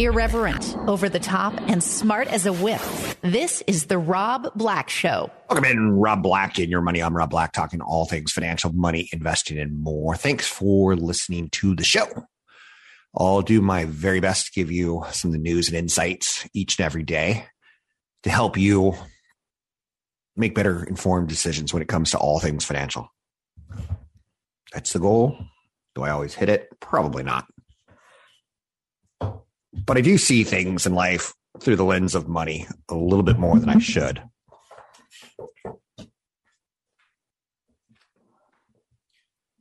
Irreverent, over the top, and smart as a whip. This is the Rob Black Show. Welcome in, Rob Black and Your Money. I'm Rob Black, talking all things financial, money, investing, and more. Thanks for listening to the show. I'll do my very best to give you some of the news and insights each and every day to help you make better informed decisions when it comes to all things financial. That's the goal. Do I always hit it? Probably not. But I do see things in life through the lens of money a little bit more than I should.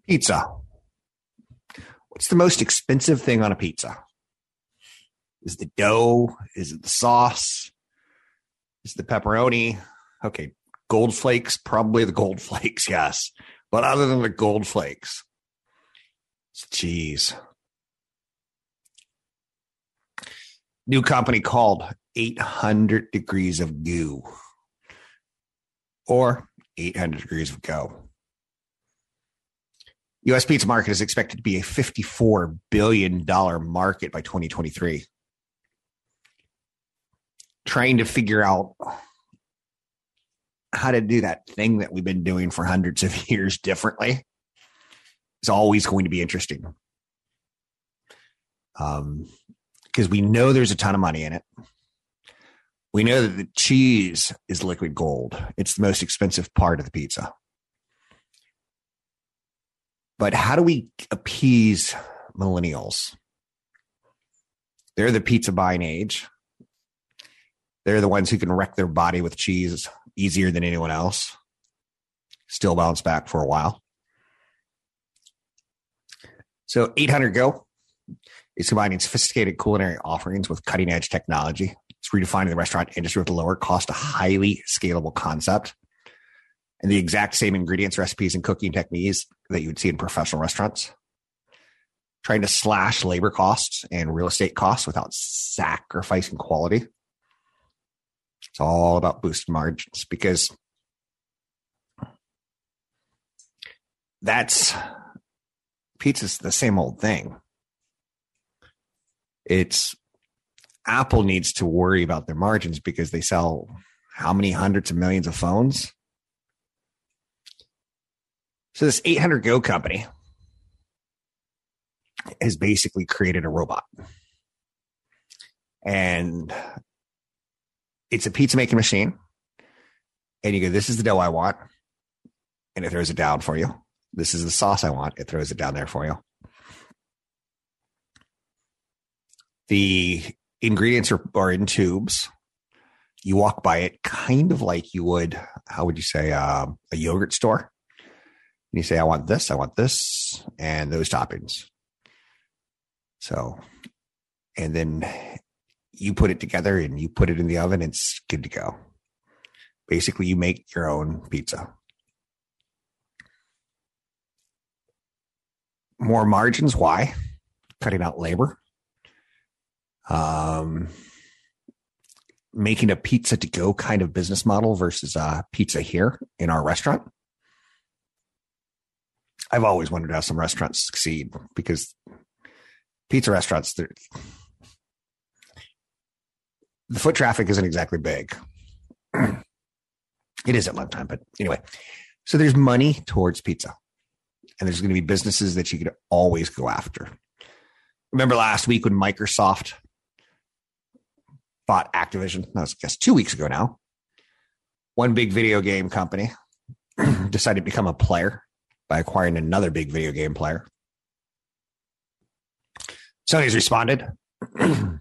Pizza. What's the most expensive thing on a pizza? Is it the dough? Is it the sauce? Is it the pepperoni? Okay, Gold Flakes, probably the Gold Flakes, yes. But other than the Gold Flakes, it's cheese. New company called 800 Degrees of Goo, or 800 Degrees of Go. U.S. pizza market is expected to be a $54 billion market by 2023. Trying to figure out how to do that thing that we've been doing for hundreds of years differently is always going to be interesting. Because we know there's a ton of money in it. We know that the cheese is liquid gold. It's the most expensive part of the pizza. But how do we appease millennials? They're the pizza buying age. They're the ones who can wreck their body with cheese easier than anyone else. Still bounce back for a while. So 800 Go is combining sophisticated culinary offerings with cutting-edge technology. It's redefining the restaurant industry with a lower cost, a highly scalable concept. And the exact same ingredients, recipes, and cooking techniques that you would see in professional restaurants. Trying to slash labor costs and real estate costs without sacrificing quality. It's all about boosting margins, because that's pizza's the same old thing. It's Apple needs to worry about their margins because they sell how many hundreds of millions of phones? So this 800 Go company has basically created a robot, and it's a pizza making machine. And you go, this is the dough I want. And it throws it down for you. This is the sauce I want. It throws it down there for you. The ingredients are in tubes. You walk by it kind of like you would, how would you say, a yogurt store. And you say, I want this, and those toppings. So, and then you put it together and you put it in the oven. And it's good to go. Basically, you make your own pizza. More margins. Why? Cutting out labor. Making a pizza to go kind of business model versus pizza here in our restaurant. I've always wondered how some restaurants succeed, because pizza restaurants, the foot traffic isn't exactly big. It is at lunchtime, but anyway. So there's money towards pizza, and there's going to be businesses that you could always go after. Remember last week when Microsoft bought Activision? That was, I guess, 2 weeks ago now. One big video game company decided to become a player by acquiring another big video game player. Sony's responded. Sony,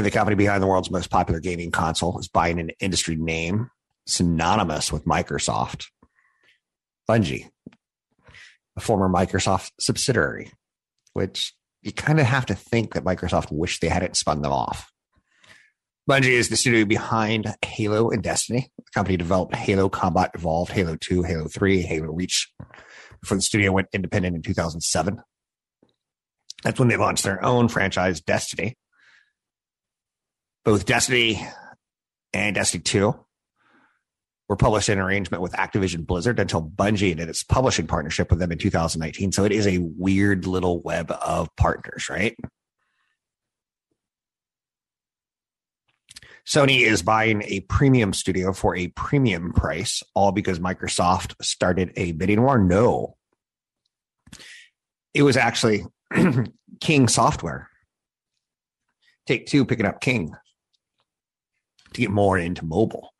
the company behind the world's most popular gaming console, is buying an industry name synonymous with Microsoft. Bungie, a former Microsoft subsidiary, which you kind of have to think that Microsoft wished they hadn't spun them off. Bungie is the studio behind Halo and Destiny. The company developed Halo Combat Evolved, Halo 2, Halo 3, Halo Reach, before the studio went independent in 2007. That's when they launched their own franchise, Destiny. Both Destiny and Destiny 2 were published in arrangement with Activision Blizzard until Bungie ended its publishing partnership with them in 2019. So it is a weird little web of partners, right? Sony is buying a premium studio for a premium price, all because Microsoft started a bidding war. No, it was actually King Software. Take-Two picking up King to get more into mobile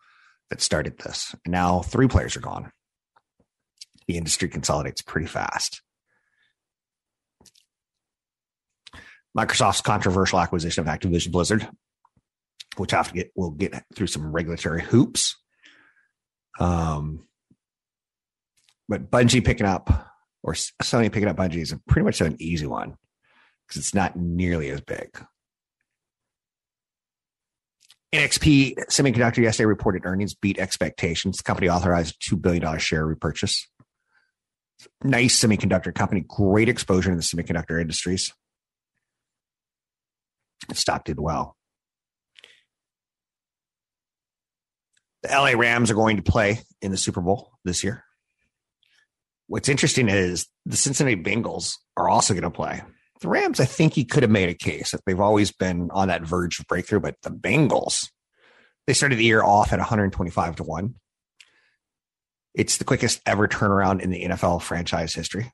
that started this. And now three players are gone. The industry consolidates pretty fast. Microsoft's controversial acquisition of Activision Blizzard, which we'll get through some regulatory hoops. But Bungie picking up, or Sony picking up Bungie, is pretty much an easy one because it's not nearly as big. NXP Semiconductor yesterday reported earnings beat expectations. The company authorized a $2 billion share repurchase. Nice semiconductor company, great exposure in the semiconductor industries. The stock did well. The LA Rams are going to play in the Super Bowl this year. What's interesting is the Cincinnati Bengals are also going to play. The Rams, I think he could have made a case that they've always been on that verge of breakthrough, but the Bengals, they started the year off at 125-1. It's the quickest ever turnaround in the NFL franchise history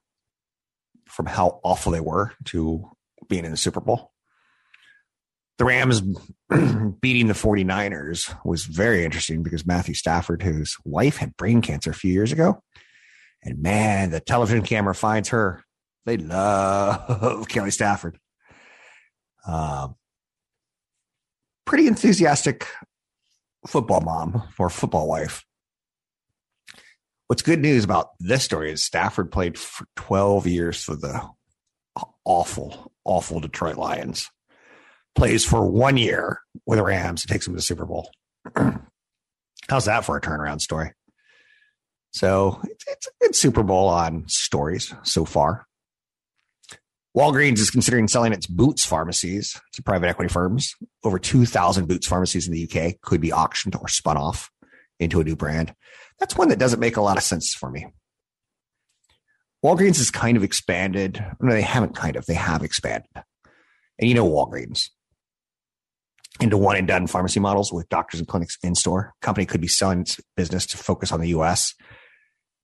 from how awful they were to being in the Super Bowl. The Rams beating the 49ers was very interesting because Matthew Stafford, whose wife had brain cancer a few years ago, and man, the television camera finds her. They love Kelly Stafford. Pretty enthusiastic football mom or football wife. What's good news about this story is Stafford played for 12 years for the awful, awful Detroit Lions. Plays for 1 year with the Rams. It takes him to the Super Bowl. How's that for a turnaround story? So it's Super Bowl on stories so far. Walgreens is considering selling its Boots pharmacies to private equity firms. Over 2,000 Boots pharmacies in the UK could be auctioned or spun off into a new brand. That's one that doesn't make a lot of sense for me. Walgreens has kind of expanded. No, they haven't kind of. They have expanded. And you know Walgreens. Into one-and-done pharmacy models with doctors and clinics in-store. Company could be selling its business to focus on the U.S.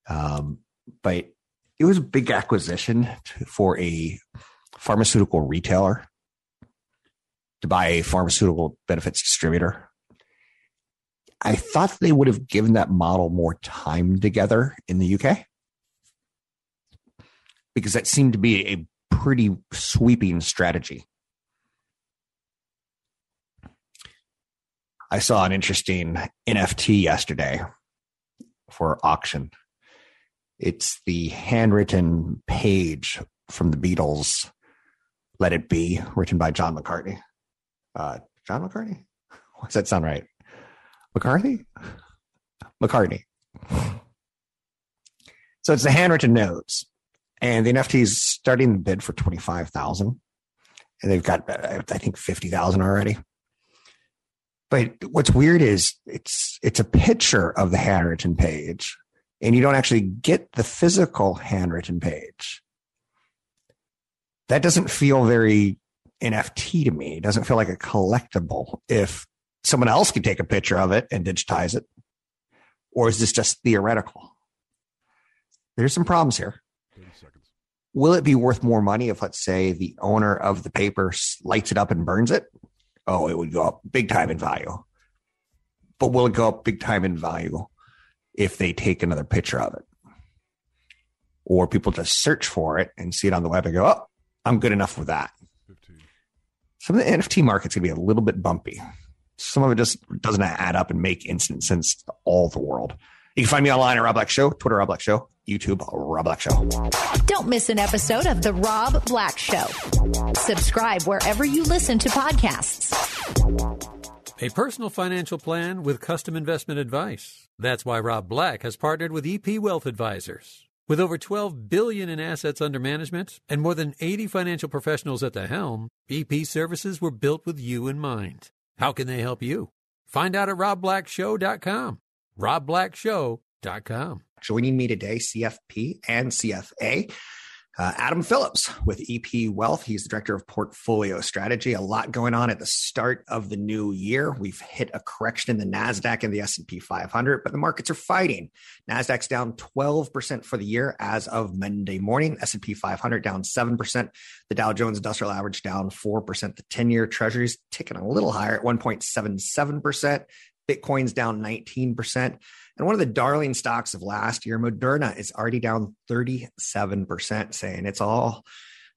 But it was a big acquisition for a pharmaceutical retailer to buy a pharmaceutical benefits distributor. I thought they would have given that model more time together in the UK because that seemed to be a pretty sweeping strategy. I saw an interesting NFT yesterday for auction. It's the handwritten page from the Beatles, Let It Be, written by John McCartney. John McCartney? Does that sound right? McCartney. So it's the handwritten notes. And the NFT is starting the bid for $25,000. And they've got, I think, $50,000 already. But what's weird is it's a picture of the handwritten page. And you don't actually get the physical handwritten page. That doesn't feel very NFT to me. It doesn't feel like a collectible. If someone else could take a picture of it and digitize it, or is this just theoretical? There's some problems here. Will it be worth more money if, let's say, the owner of the paper lights it up and burns it? Oh, it would go up big time in value. But will it go up big time in value if they take another picture of it? Or people just search for it and see it on the web and go, oh, I'm good enough with that. 15. Some of the NFT market's going to be a little bit bumpy. Some of it just doesn't add up and make instant sense to all the world. You can find me online at Rob Black Show, Twitter Rob Black Show, YouTube Rob Black Show. Don't miss an episode of The Rob Black Show. Subscribe wherever you listen to podcasts. A personal financial plan with custom investment advice. That's why Rob Black has partnered with EP Wealth Advisors. With over $12 billion in assets under management and more than 80 financial professionals at the helm, EP services were built with you in mind. How can they help you? Find out at robblackshow.com. robblackshow.com. Joining me today, CFP and CFA, Adam Phillips with EP Wealth. He's the director of portfolio strategy. A lot going on at the start of the new year. We've hit a correction in the NASDAQ and the S&P 500, but the markets are fighting. NASDAQ's down 12% for the year as of Monday morning. S&P 500 down 7%. The Dow Jones Industrial Average down 4%. The 10-year Treasury's ticking a little higher at 1.77%. Bitcoin's down 19%. And one of the darling stocks of last year, Moderna, is already down 37%, saying it's all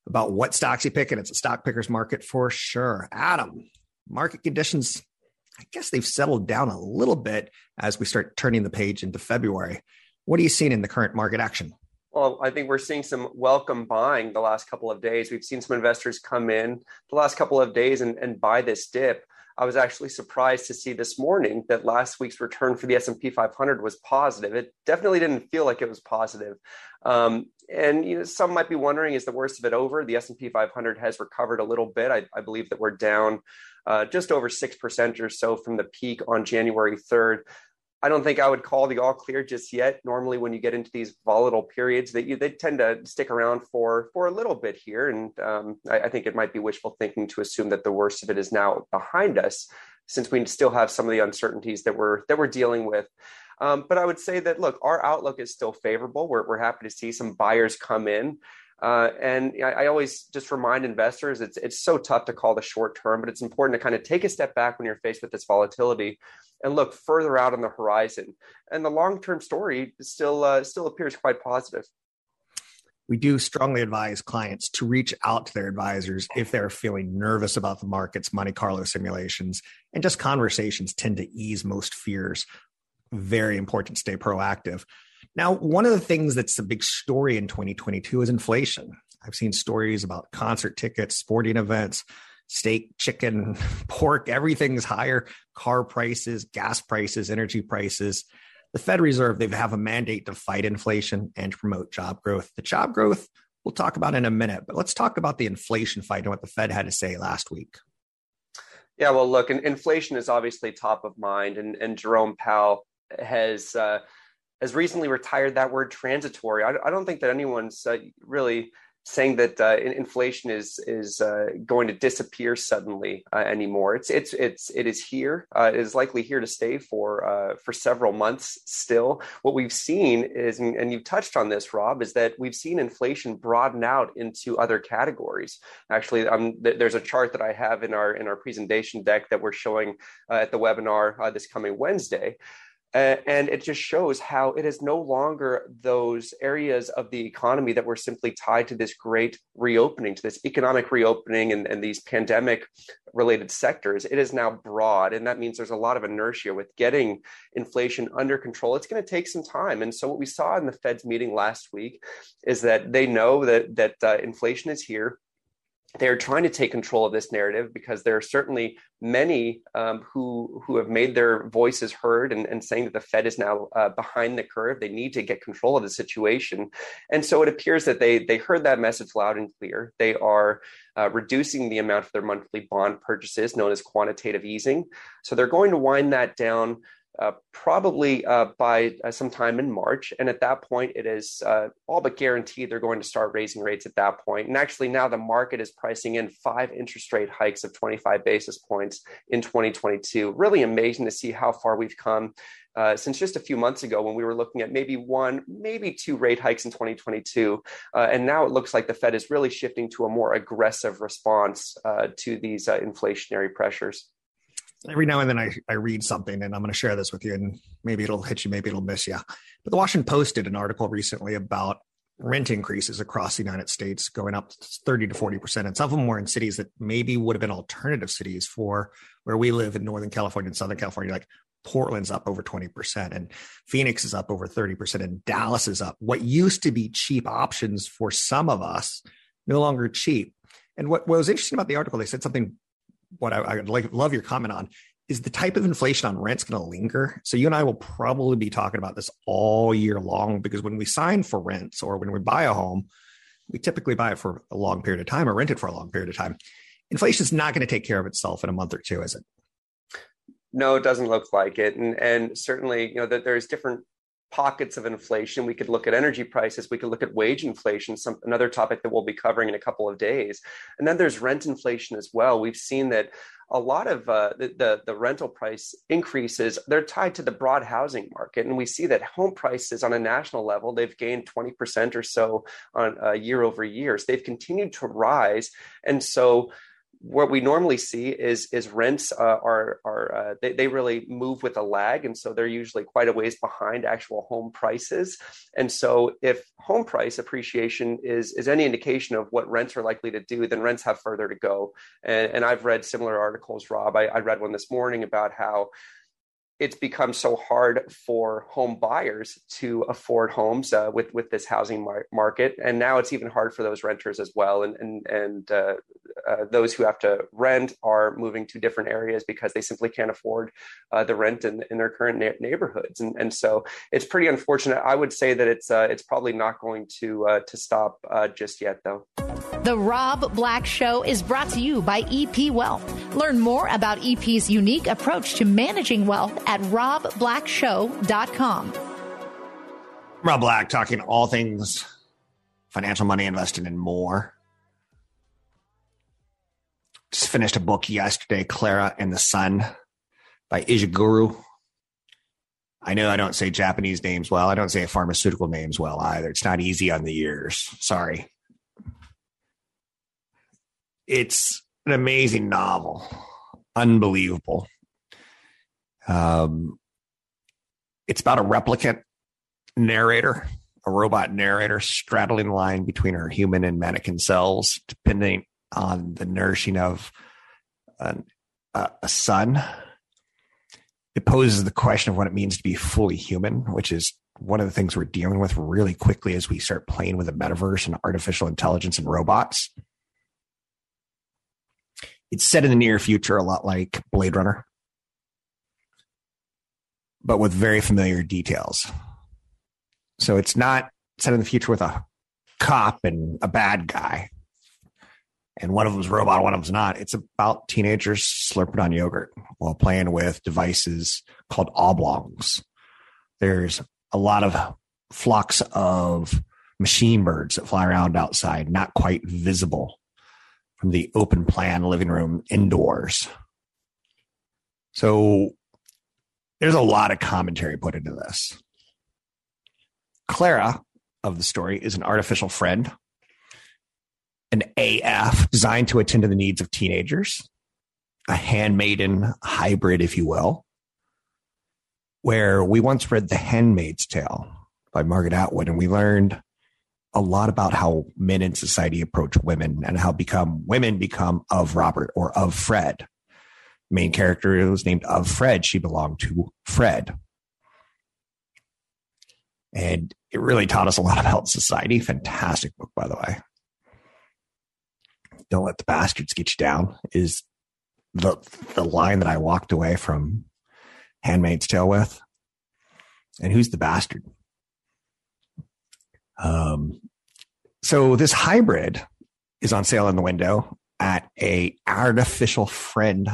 about what stocks you pick, and it's a stock picker's market for sure. Adam, market conditions, I guess they've settled down a little bit as we start turning the page into February. What are you seeing in the current market action? Well, I think we're seeing some welcome buying the last couple of days. We've seen some investors come in the last couple of days and buy this dip. I was actually surprised to see this morning that last week's return for the S&P 500 was positive. It definitely didn't feel like it was positive. And you know, some might be wondering, is the worst of it over? The S&P 500 has recovered a little bit. I believe that we're down just over 6% or so from the peak on January 3rd. I don't think I would call the all clear just yet. Normally, when you get into these volatile periods, they tend to stick around for a little bit here. And I think it might be wishful thinking to assume that the worst of it is now behind us, since we still have some of the uncertainties that we're dealing with. But I would say that, look, our outlook is still favorable. We're happy to see some buyers come in. And I always just remind investors, it's so tough to call the short term, but it's important to kind of take a step back when you're faced with this volatility and look further out on the horizon. And the long-term story still appears quite positive. We do strongly advise clients to reach out to their advisors if they're feeling nervous about the markets. Monte Carlo simulations and just conversations tend to ease most fears. Very important to stay proactive. Now, one of the things that's a big story in 2022 is inflation. I've seen stories about concert tickets, sporting events, steak, chicken, pork, everything's higher, car prices, gas prices, energy prices. The Fed Reserve, they have a mandate to fight inflation and promote job growth. The job growth we'll talk about in a minute, but let's talk about the inflation fight and what the Fed had to say last week. Yeah, well, look, inflation is obviously top of mind, and Jerome Powell has recently retired that word transitory. I don't think that anyone's really saying that inflation is going to disappear suddenly anymore. It is here. It is likely here to stay for several months still. What we've seen is, and you've touched on this, Rob, is that we've seen inflation broaden out into other categories. Actually, there's a chart that I have in our presentation deck that we're showing at the webinar this coming Wednesday. And it just shows how it is no longer those areas of the economy that were simply tied to this great reopening, to this economic reopening and these pandemic related sectors. It is now broad. And that means there's a lot of inertia with getting inflation under control. It's going to take some time. And so what we saw in the Fed's meeting last week is that they know that inflation is here. They're trying to take control of this narrative because there are certainly many who have made their voices heard and saying that the Fed is now behind the curve. They need to get control of the situation. And so it appears that they heard that message loud and clear. They are reducing the amount of their monthly bond purchases, known as quantitative easing. So they're going to wind that down probably by sometime in March. And at that point, it is all but guaranteed they're going to start raising rates at that point. And actually now the market is pricing in 5 interest rate hikes of 25 basis points in 2022. Really amazing to see how far we've come since just a few months ago when we were looking at maybe 1, maybe 2 rate hikes in 2022. And now it looks like the Fed is really shifting to a more aggressive response to these inflationary pressures. Every now and then I read something, and I'm going to share this with you, and maybe it'll hit you, maybe it'll miss you. But the Washington Post did an article recently about rent increases across the United States going up 30 to 40%. And some of them were in cities that maybe would have been alternative cities for where we live in Northern California and Southern California, like Portland's up over 20%, and Phoenix is up over 30%, and Dallas is up. What used to be cheap options for some of us, no longer cheap. And what was interesting about the article, they said something, what I would love your comment on, is the type of inflation on rent's going to linger. So you and I will probably be talking about this all year long, because when we sign for rents or when we buy a home, we typically buy it for a long period of time or rent it for a long period of time. Inflation is not going to take care of itself in a month or two, is it? No, it doesn't look like it. And certainly, you know, that there's different pockets of inflation. We could look at energy prices. We could look at wage inflation, another topic that we'll be covering in a couple of days. And then there's rent inflation as well. We've seen that a lot of the rental price increases, they're tied to the broad housing market. And we see that home prices on a national level, they've gained 20% or so on year over year. So they've continued to rise. And so what we normally see is rents they really move with a lag. And so they're usually quite a ways behind actual home prices. And so if home price appreciation is any indication of what rents are likely to do, then rents have further to go. And I've read similar articles, Rob. I read one this morning about how it's become so hard for home buyers to afford homes with this housing market. And now it's even hard for those renters as well. And those who have to rent are moving to different areas because they simply can't afford the rent in their current neighborhoods. And so it's pretty unfortunate. I would say that it's probably not going to stop just yet, though. The Rob Black Show is brought to you by EP Wealth. Learn more about EP's unique approach to managing wealth at robblackshow.com. Rob Black, talking all things financial, money, investing, and more. Just finished a book yesterday, Clara and the Sun by Ishiguro. I know I don't say Japanese names well. I don't say pharmaceutical names well either. It's not easy on the ears. Sorry. It's an amazing novel. Unbelievable. It's about a replicant narrator, a robot narrator straddling the line between her human and mannequin selves, depending on the nourishing of a son. It poses the question of what it means to be fully human, which is one of the things we're dealing with really quickly as we start playing with the metaverse and artificial intelligence and robots. It's set in the near future, a lot like Blade Runner, but with very familiar details. So it's not set in the future with a cop and a bad guy, and one of them's a robot, one of them's not. It's about teenagers slurping on yogurt while playing with devices called oblongs. There's a lot of flocks of machine birds that fly around outside, not quite visible from the open plan living room indoors. So there's a lot of commentary put into this. Clara of the story is an artificial friend, an AF designed to attend to the needs of teenagers, a handmaiden hybrid, if you will, where we once read The Handmaid's Tale by Margaret Atwood, and we learned a lot about how men in society approach women and how women become of Robert or of Fred. Main character was named of Fred. She belonged to Fred. And it really taught us a lot about society. Fantastic book, by the way. Don't let the bastards get you down is the line that I walked away from Handmaid's Tale with. And who's the bastard? So this hybrid is on sale in the window at an artificial friend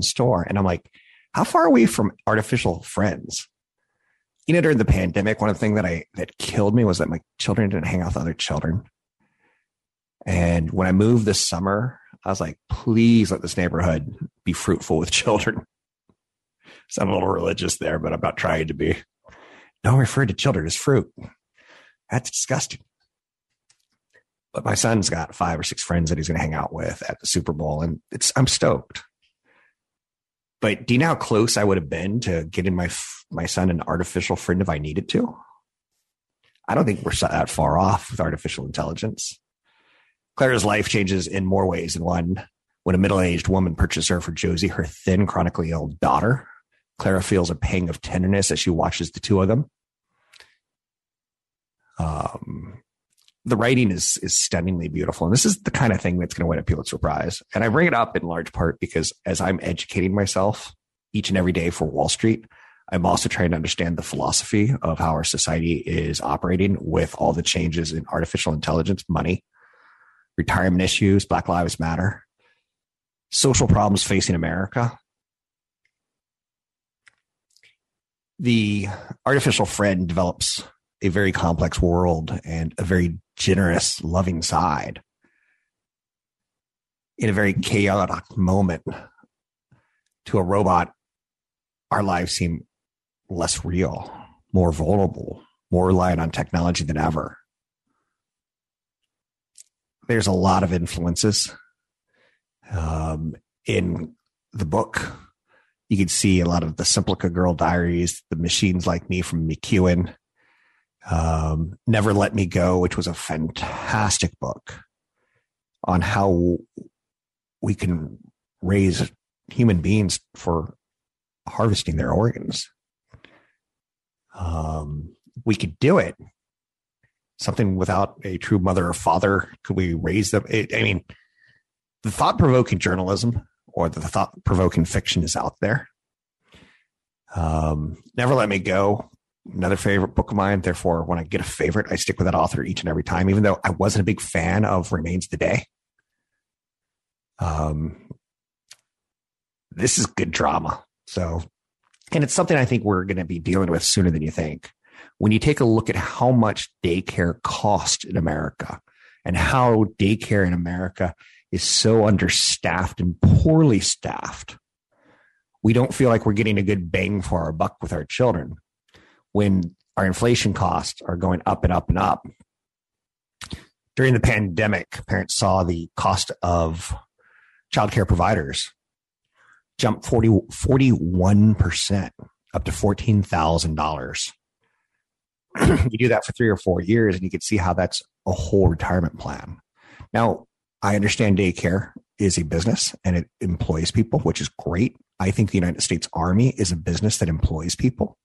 store. And I'm like, how far are we from artificial friends? You know, during the pandemic, one of the things that killed me was that my children didn't hang out with other children. And when I moved this summer, I was like, please let this neighborhood be fruitful with children. Sound a little religious there, but I'm not trying to be. Don't refer to children as fruit. That's disgusting. But my son's got 5 or 6 friends that he's going to hang out with at the Super Bowl, and I'm stoked. But do you know how close I would have been to getting my son an artificial friend if I needed to? I don't think we're that far off with artificial intelligence. Clara's life changes in more ways than one when a middle-aged woman purchases her for Josie, her thin, chronically ill daughter. Clara feels a pang of tenderness as she watches the two of them. The writing is stunningly beautiful. And this is the kind of thing that's going to win a Pulitzer Prize. And I bring it up in large part because as I'm educating myself each and every day for Wall Street, I'm also trying to understand the philosophy of how our society is operating with all the changes in artificial intelligence, money, retirement issues, Black Lives Matter, social problems facing America. The artificial friend develops a very complex world and a very generous, loving side in a very chaotic moment. To a robot, our lives seem less real, more vulnerable, more reliant on technology than ever. There's a lot of influences. In the book, you can see a lot of the Simplica Girl Diaries, The Machines Like Me from McEwen, Never Let Me Go, which was a fantastic book on how we can raise human beings for harvesting their organs. We could do it. Something without a true mother or father, could we raise them? The thought-provoking journalism or the thought-provoking fiction is out there. Never Let Me Go, another favorite book of mine. Therefore, when I get a favorite, I stick with that author each and every time, even though I wasn't a big fan of Remains the Day. This is good drama. So, and it's something I think we're going to be dealing with sooner than you think. When you take a look at how much daycare costs in America and how daycare in America is so understaffed and poorly staffed, we don't feel like we're getting a good bang for our buck with our children when our inflation costs are going up and up and up. During the pandemic, parents saw the cost of childcare providers jump 41% up to $14,000. You do that for 3 or 4 years, and you can see how that's a whole retirement plan. Now, I understand daycare is a business and it employs people, which is great. I think the United States Army is a business that employs people.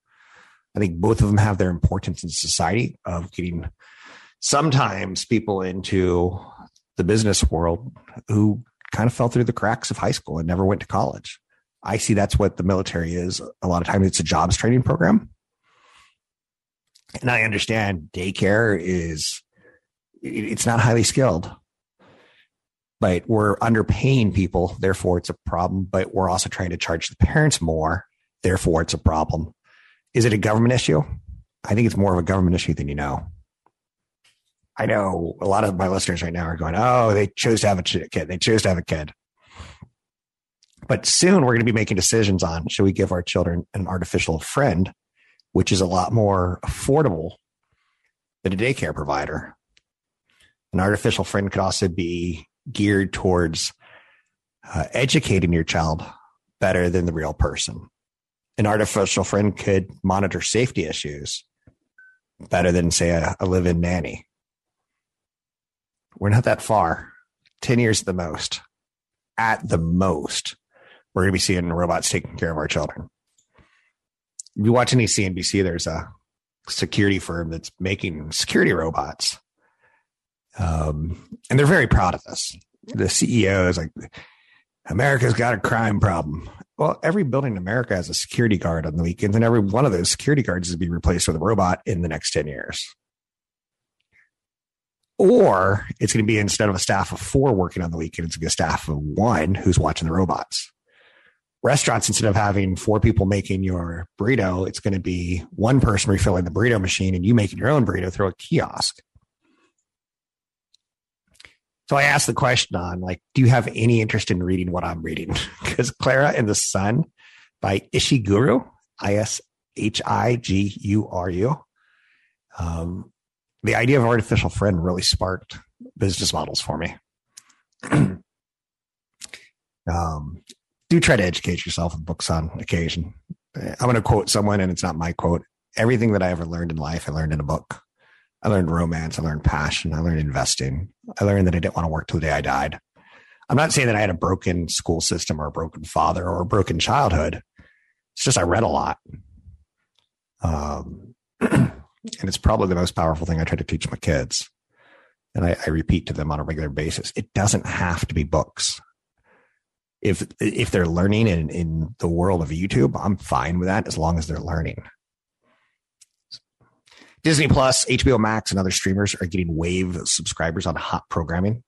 I think both of them have their importance in society of getting sometimes people into the business world who kind of fell through the cracks of high school and never went to college. I see that's what the military is. A lot of times it's a jobs training program. And I understand daycare it's not highly skilled, but we're underpaying people. Therefore, it's a problem, but we're also trying to charge the parents more. Therefore, it's a problem. Is it a government issue? I think it's more of a government issue than you know. I know a lot of my listeners right now are going, oh, they chose to have a kid. They chose to have a kid. But soon we're going to be making decisions on, should we give our children an artificial friend, which is a lot more affordable than a daycare provider. An artificial friend could also be geared towards educating your child better than the real person. An artificial friend could monitor safety issues better than, say, a live-in nanny. We're not that far. 10 years at the most. At the most, we're going to be seeing robots taking care of our children. If you watch any CNBC, there's a security firm that's making security robots. And they're very proud of this. The CEO is like, America's got a crime problem. Well, every building in America has a security guard on the weekends, and every one of those security guards is being replaced with a robot in the next 10 years. Or it's going to be, instead of a staff of 4 working on the weekend, it's going to be a staff of 1 who's watching the robots. Restaurants, instead of having 4 people making your burrito, it's going to be 1 person refilling the burrito machine and you making your own burrito through a kiosk. So I asked the question on, like, do you have any interest in reading what I'm reading? Because Clara and the Sun by Ishiguro, Ishiguro. The idea of artificial friend really sparked business models for me. Do try to educate yourself with books on occasion. I'm going to quote someone, and it's not my quote. Everything that I ever learned in life, I learned in a book. I learned romance. I learned passion. I learned investing. I learned that I didn't want to work till the day I died. I'm not saying that I had a broken school system or a broken father or a broken childhood. It's just I read a lot. And it's probably the most powerful thing I try to teach my kids. And I repeat to them on a regular basis. It doesn't have to be books. If they're learning in the world of YouTube, I'm fine with that as long as they're learning. Disney Plus, HBO Max, and other streamers are getting wave subscribers on hot programming.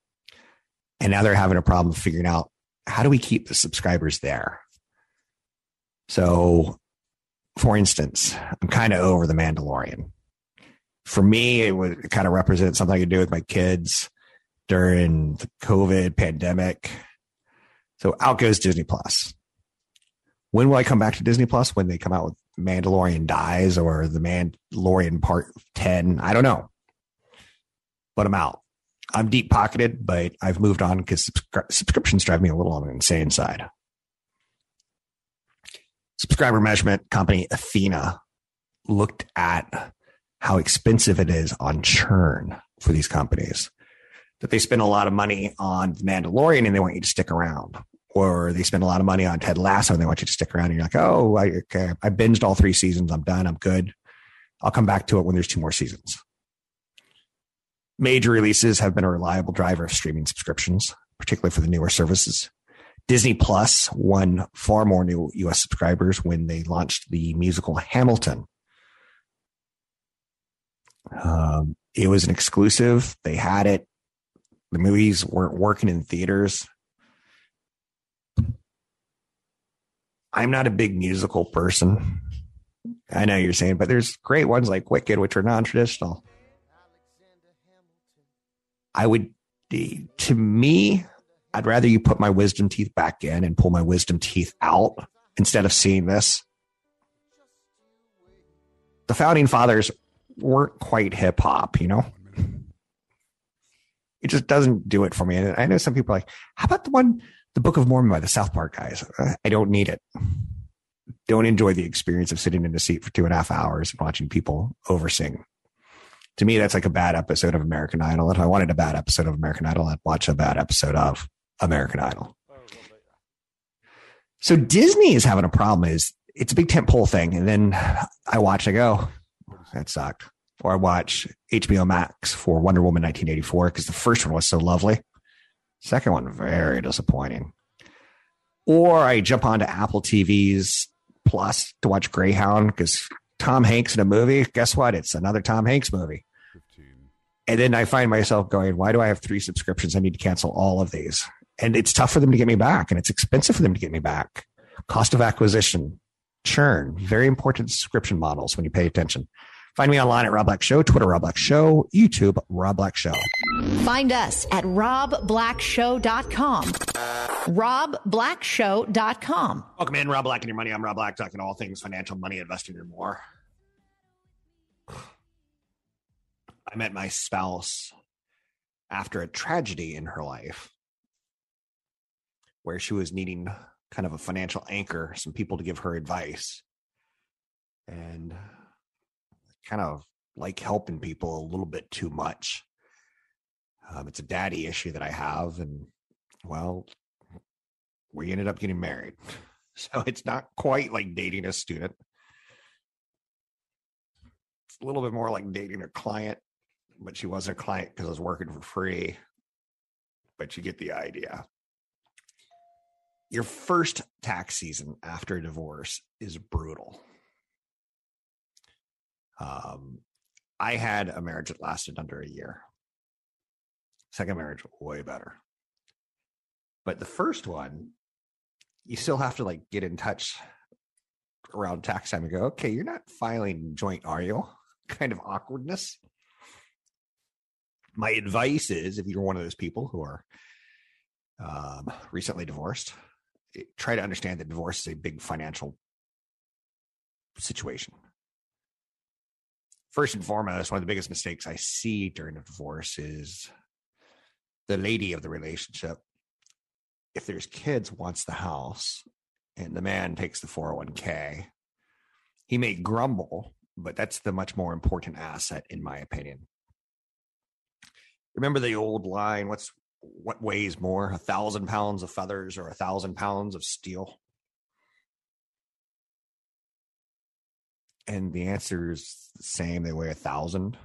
And now they're having a problem figuring out, how do we keep the subscribers there? So, for instance, I'm kind of over The Mandalorian. For me, it would kind of represent something I could do with my kids during the COVID pandemic. So out goes Disney Plus. When will I come back to Disney Plus? When they come out with Mandalorian Dies or The Mandalorian Part 10? I don't know. But I'm out. I'm deep pocketed, but I've moved on because subscriptions drive me a little on the insane side. Subscriber measurement company Athena looked at how expensive it is on churn for these companies, that they spend a lot of money on The Mandalorian and they want you to stick around, or they spend a lot of money on Ted Lasso and they want you to stick around. And you're like, oh, okay. I binged all 3 seasons. I'm done. I'm good. I'll come back to it when there's 2 more seasons. Major releases have been a reliable driver of streaming subscriptions, particularly for the newer services. Disney Plus won far more new U.S. subscribers when they launched the musical Hamilton. It was an exclusive. They had it. The movies weren't working in theaters. I'm not a big musical person. I know you're saying, but there's great ones like Wicked, which are non-traditional. I'd rather you put my wisdom teeth back in and pull my wisdom teeth out instead of seeing this. The founding fathers weren't quite hip hop, you know? It just doesn't do it for me. And I know some people are like, how about the Book of Mormon by the South Park guys? I don't need it. Don't enjoy the experience of sitting in a seat for 2.5 hours and watching people oversing. To me, that's like a bad episode of American Idol. If I wanted a bad episode of American Idol, I'd watch a bad episode of American Idol. So Disney is having a problem. It's a big tentpole thing. And then I watch, I go, that sucked. Or I watch HBO Max for Wonder Woman 1984 because the first one was so lovely. Second one, very disappointing. Or I jump onto Apple TV's Plus to watch Greyhound because Tom Hanks in a movie. Guess what? It's another Tom Hanks movie. 15. And then I find myself going, why do I have 3 subscriptions? I need to cancel all of these. And it's tough for them to get me back. And it's expensive for them to get me back. Cost of acquisition, churn, very important subscription models when you pay attention. Find me online at Rob Black Show, Twitter, Rob Black Show, YouTube, Rob Black Show. Find us at robblackshow.com. Robblackshow.com. Welcome in, Rob Black and Your Money. I'm Rob Black, talking all things financial, money, investing, and more. I met my spouse after a tragedy in her life where she was needing kind of a financial anchor, some people to give her advice. And kind of like helping people a little bit too much. It's a daddy issue that I have. And well, we ended up getting married. So it's not quite like dating a student. It's a little bit more like dating a client, but she wasn't a client because I was working for free. But you get the idea. Your first tax season after a divorce is brutal. I had a marriage that lasted under a year. Second marriage, way better. But the first one, you still have to like get in touch around tax time and go, okay, you're not filing joint, are you? Kind of awkwardness. My advice is, if you're one of those people who are recently divorced, try to understand that divorce is a big financial situation. First and foremost, one of the biggest mistakes I see during a divorce is the lady of the relationship, if there's kids, wants the house and the man takes the 401k. He may grumble, but that's the much more important asset, in my opinion. Remember the old line, what weighs more, 1,000 pounds of feathers or 1,000 pounds of steel? And the answer is the same. They weigh 1,000.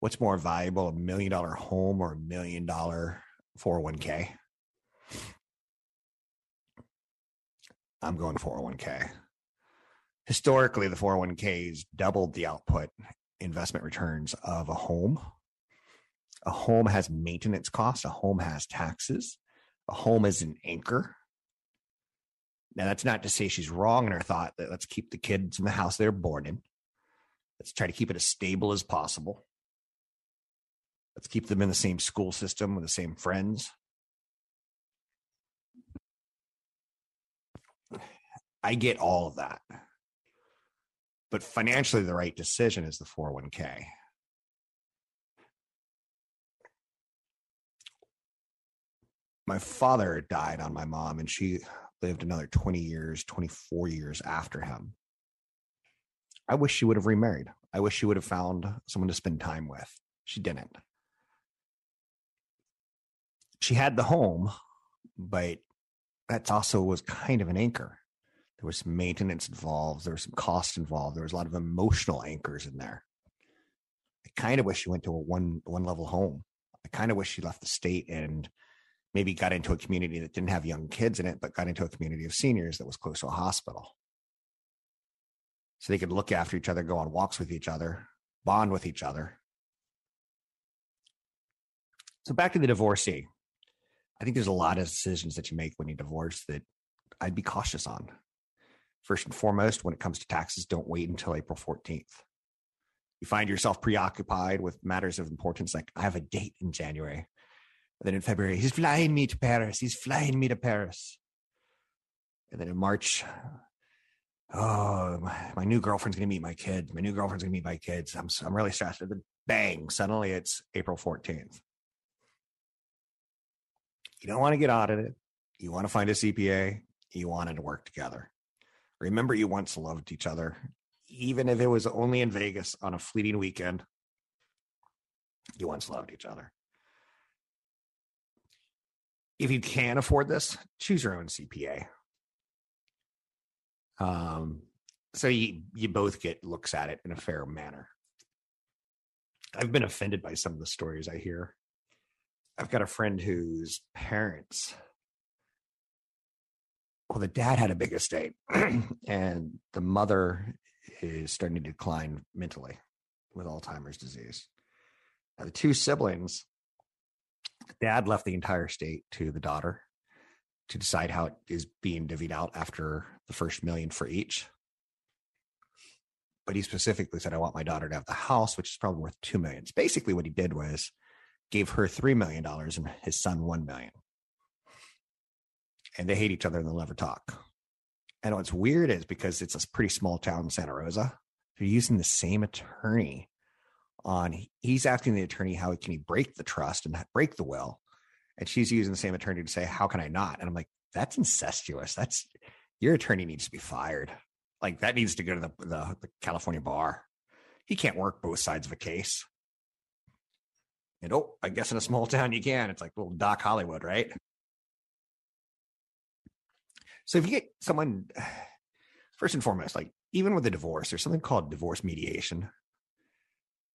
What's more valuable, a $1 million home or a $1 million 401k? I'm going 401k. Historically, the 401ks doubled the output investment returns of a home. A home has maintenance costs. A home has taxes. A home is an anchor. Now, that's not to say she's wrong in her thought that let's keep the kids in the house they're born in. Let's try to keep it as stable as possible. Let's keep them in the same school system with the same friends. I get all of that. But financially, the right decision is the 401k. My father died on my mom, and she lived another 24 years after him. I wish she would have remarried. I wish she would have found someone to spend time with. She didn't. She had the home, but that also was kind of an anchor. There was some maintenance involved. There was some cost involved. There was a lot of emotional anchors in there. I kind of wish she went to a one level home. I kind of wish she left the state and maybe got into a community that didn't have young kids in it, but got into a community of seniors that was close to a hospital. So they could look after each other, go on walks with each other, bond with each other. So back to the divorcee. I think there's a lot of decisions that you make when you divorce that I'd be cautious on. First and foremost, when it comes to taxes, don't wait until April 14th. You find yourself preoccupied with matters of importance, like I have a date in January. And then in February, he's flying me to Paris. And then in March, oh, my new girlfriend's going to meet my kids. I'm really stressed. And then bang, suddenly it's April 14th. You don't want to get audited. You want to find a CPA. You wanted to work together. Remember, you once loved each other, even if it was only in Vegas on a fleeting weekend. You once loved each other. If you can afford this, choose your own CPA. So you both get looks at it in a fair manner. I've been offended by some of the stories I hear. I've got a friend whose parents... Well, the dad had a big estate and the mother is starting to decline mentally with Alzheimer's disease. Now, the two siblings, dad left the entire estate to the daughter to decide how it is being divvied out after the first $1 million for each. But he specifically said, I want my daughter to have the house, which is probably worth $2 million. So basically what he did was gave her $3 million and his son $1 million. And they hate each other and they'll never talk. And what's weird is because it's a pretty small town in Santa Rosa, they're using the same attorney on, he's asking the attorney, how can he break the trust and break the will? And she's using the same attorney to say, how can I not? And I'm like, that's incestuous. That's, your attorney needs to be fired. Like that needs to go to the California bar. He can't work both sides of a case. And oh, I guess in a small town you can. It's like little Doc Hollywood, right? So if you get someone, first and foremost, like even with a divorce, there's something called divorce mediation.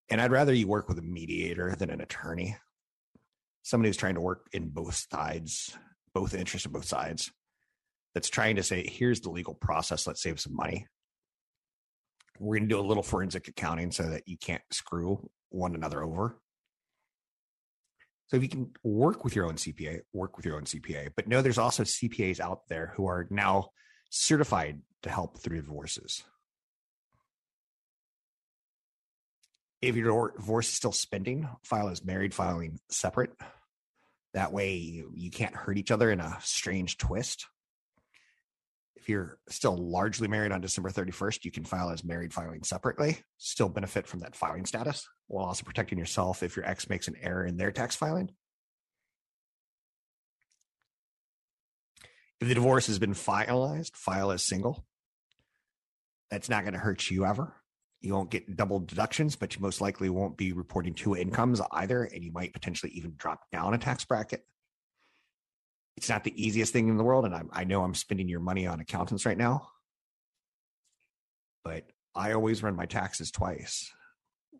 And I'd rather you work with a mediator than an attorney. Somebody who's trying to work in both sides, both interests of both sides, that's trying to say, here's the legal process. Let's save some money. We're going to do a little forensic accounting so that you can't screw one another over. So if you can work with your own CPA, but no, there's also CPAs out there who are now certified to help through divorces. If your divorce is still spending, file as married, filing separate. That way you can't hurt each other in a strange twist. If you're still largely married on December 31st, you can file as married, filing separately, still benefit from that filing status, while also protecting yourself if your ex makes an error in their tax filing. If the divorce has been finalized, file as single. That's not going to hurt you ever. You won't get double deductions, but you most likely won't be reporting two incomes either, and you might potentially even drop down a tax bracket. It's not the easiest thing in the world, and I know I'm spending your money on accountants right now, but I always run my taxes twice,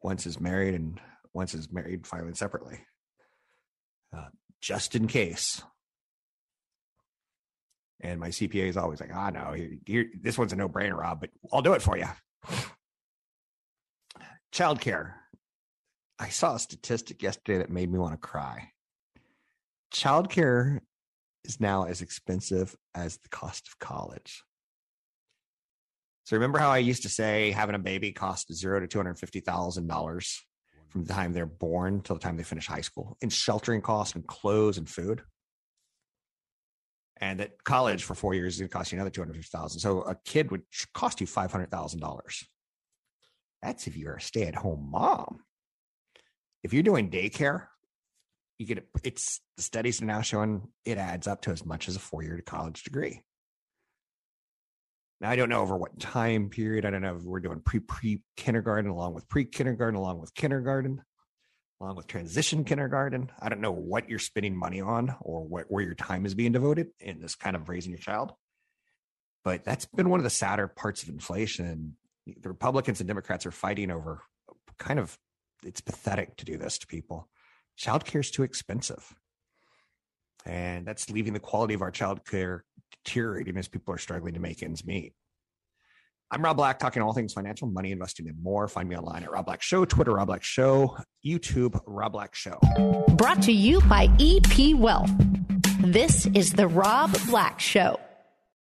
once is married and once is married filing separately, just in case. And my CPA is always like, "Ah, no, this one's a no-brainer, Rob, but I'll do it for you." Childcare. I saw a statistic yesterday that made me want to cry. Childcare is now as expensive as the cost of college. So remember how I used to say having a baby costs $0 to $250,000 from the time they're born till the time they finish high school, in sheltering costs and clothes and food. And that college for 4 years is going to cost you another $250,000. So a kid would cost you $500,000. That's if you're a stay-at-home mom. If you're doing daycare, you get it's the studies are now showing it adds up to as much as a four-year college degree. Now, I don't know over what time period. I don't know if we're doing pre-kindergarten along with pre-kindergarten, along with kindergarten, along with transition kindergarten. I don't know what you're spending money on or where your time is being devoted in this kind of raising your child. But that's been one of the sadder parts of inflation. The Republicans and Democrats are fighting over kind of, it's pathetic to do this to people. Childcare is too expensive. And that's leaving the quality of our childcare deteriorating as people are struggling to make ends meet. I'm Rob Black, talking all things financial, money, investing, and more. Find me online at Rob Black Show, Twitter, Rob Black Show, YouTube, Rob Black Show. Brought to you by EP Wealth. This is the Rob Black Show.